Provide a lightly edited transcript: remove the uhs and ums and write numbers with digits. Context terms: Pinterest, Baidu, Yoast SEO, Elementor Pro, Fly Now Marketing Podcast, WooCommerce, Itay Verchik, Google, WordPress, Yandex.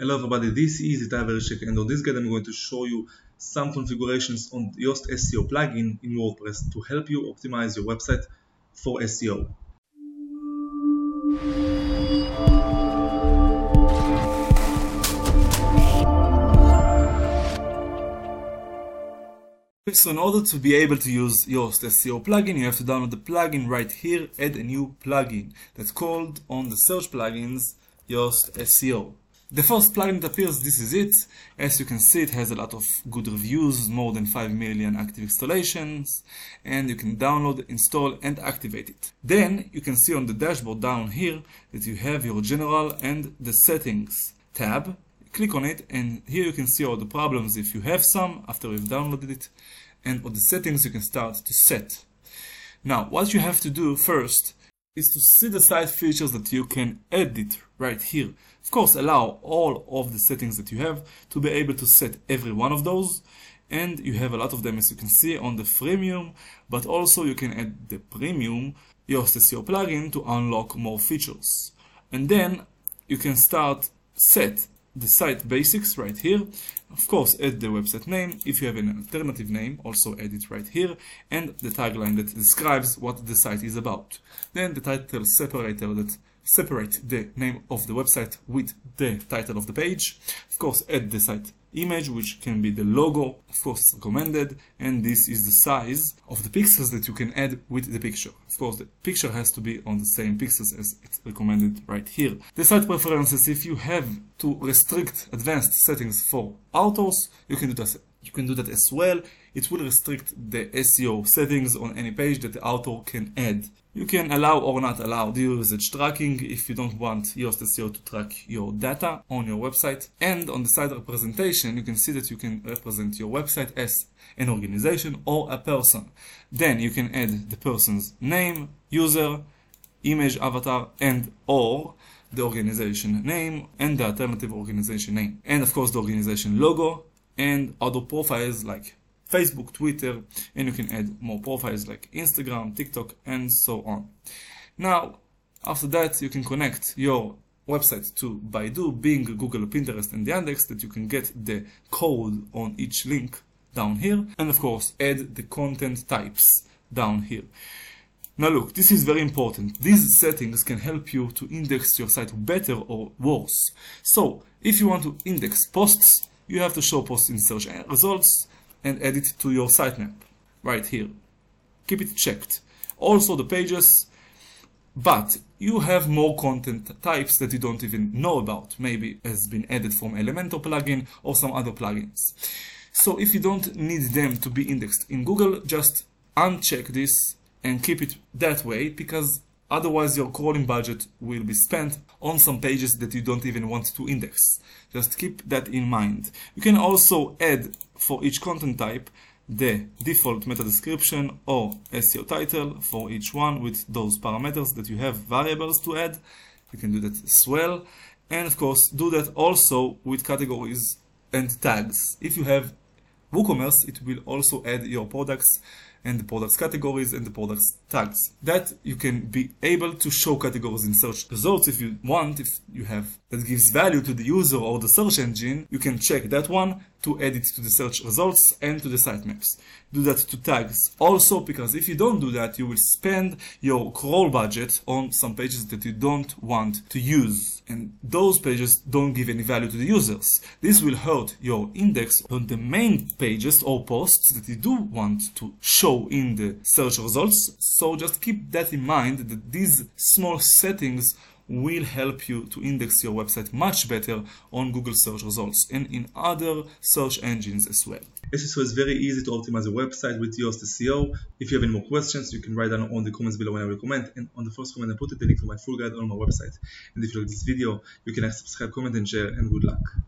Hello everybody, this is Itay Verchik, and on this guide I'm going to show you some configurations on Yoast SEO plugin in WordPress to help you optimize your website for SEO. So in order to be able to use Yoast SEO plugin, you have to download the plugin right here, add a new plugin. That's called on the search plugins, Yoast SEO. The first plugin that appears, this is it. As you can see, it has a lot of good reviews, more than 5 million active installations, and you can download, install, and activate it. Then you can see on the dashboard down here that you have your general and the settings tab. Click on it, and here you can see all the problems if you have some after you've downloaded it, and all the settings you can start to set. Now, what you have to do first is to see the site features that you can edit right here. Of course, allow all of the settings that you have to be able to set every one of those, and you have a lot of them, as you can see, on the freemium, but also you can add the premium Yoast SEO plugin to unlock more features. And then you can start set the site basics right here. Of course, add the website name. If you have an alternative name, also add it right here, and the tagline that describes what the site is about. Then the title separator that separates the name of the website with the title of the page. Of course, add the site image, which can be the logo, of course recommended, and this is the size of the pixels that you can add with the picture. Of course, the picture has to be on the same pixels as it's recommended right here. The site preferences, if you have to restrict advanced settings for authors, you can do that as well. It will restrict the SEO settings on any page that the author can add. You can allow or not allow the usage tracking if you don't want Yoast SEO to track your data on your website. And on the site representation, you can see that you can represent your website as an organization or a person. Then you can add the person's name, user, image, avatar, and or the organization name and the alternative organization name. And of course the organization logo, and other profiles like Facebook, Twitter, and you can add more profiles like Instagram, TikTok, and so on. Now, after that, you can connect your website to Baidu, Bing, Google, Pinterest, and Yandex, that you can get the code on each link down here, and of course, add the content types down here. Now look, this is very important. These settings can help you to index your site better or worse. So, if you want to index posts, you have to show posts in search results and add it to your sitemap right here. Keep it checked. Also the pages, but you have more content types that you don't even know about. Maybe has been added from Elementor plugin or some other plugins. So if you don't need them to be indexed in Google, just uncheck this and keep it that way, because otherwise your crawling budget will be spent on some pages that you don't even want to index. Just keep that in mind. You can also add for each content type the default meta description or SEO title for each one with those parameters that you have variables to add. You can do that as well. And of course, do that also with categories and tags. If you have WooCommerce, it will also add your products and the products categories and the products tags. That you can be able to show categories in search results if you want, if you have that gives value to the user or the search engine, you can check that one to add it to the search results and to the sitemaps. Do that to tags also, because if you don't do that, you will spend your crawl budget on some pages that you don't want to use, and those pages don't give any value to the users. This will hurt your index on the main pages or posts that you do want to show in the search results. So just keep that in mind, that these small settings will help you to index your website much better on Google search results and in other search engines as well. SEO is very easy to optimize a website with Yoast SEO. If you have any more questions, you can write down on the comments below when I will comment, and on the first comment I put it the link to my full guide on my website. And if you like this video, you can subscribe, comment, and share, and good luck.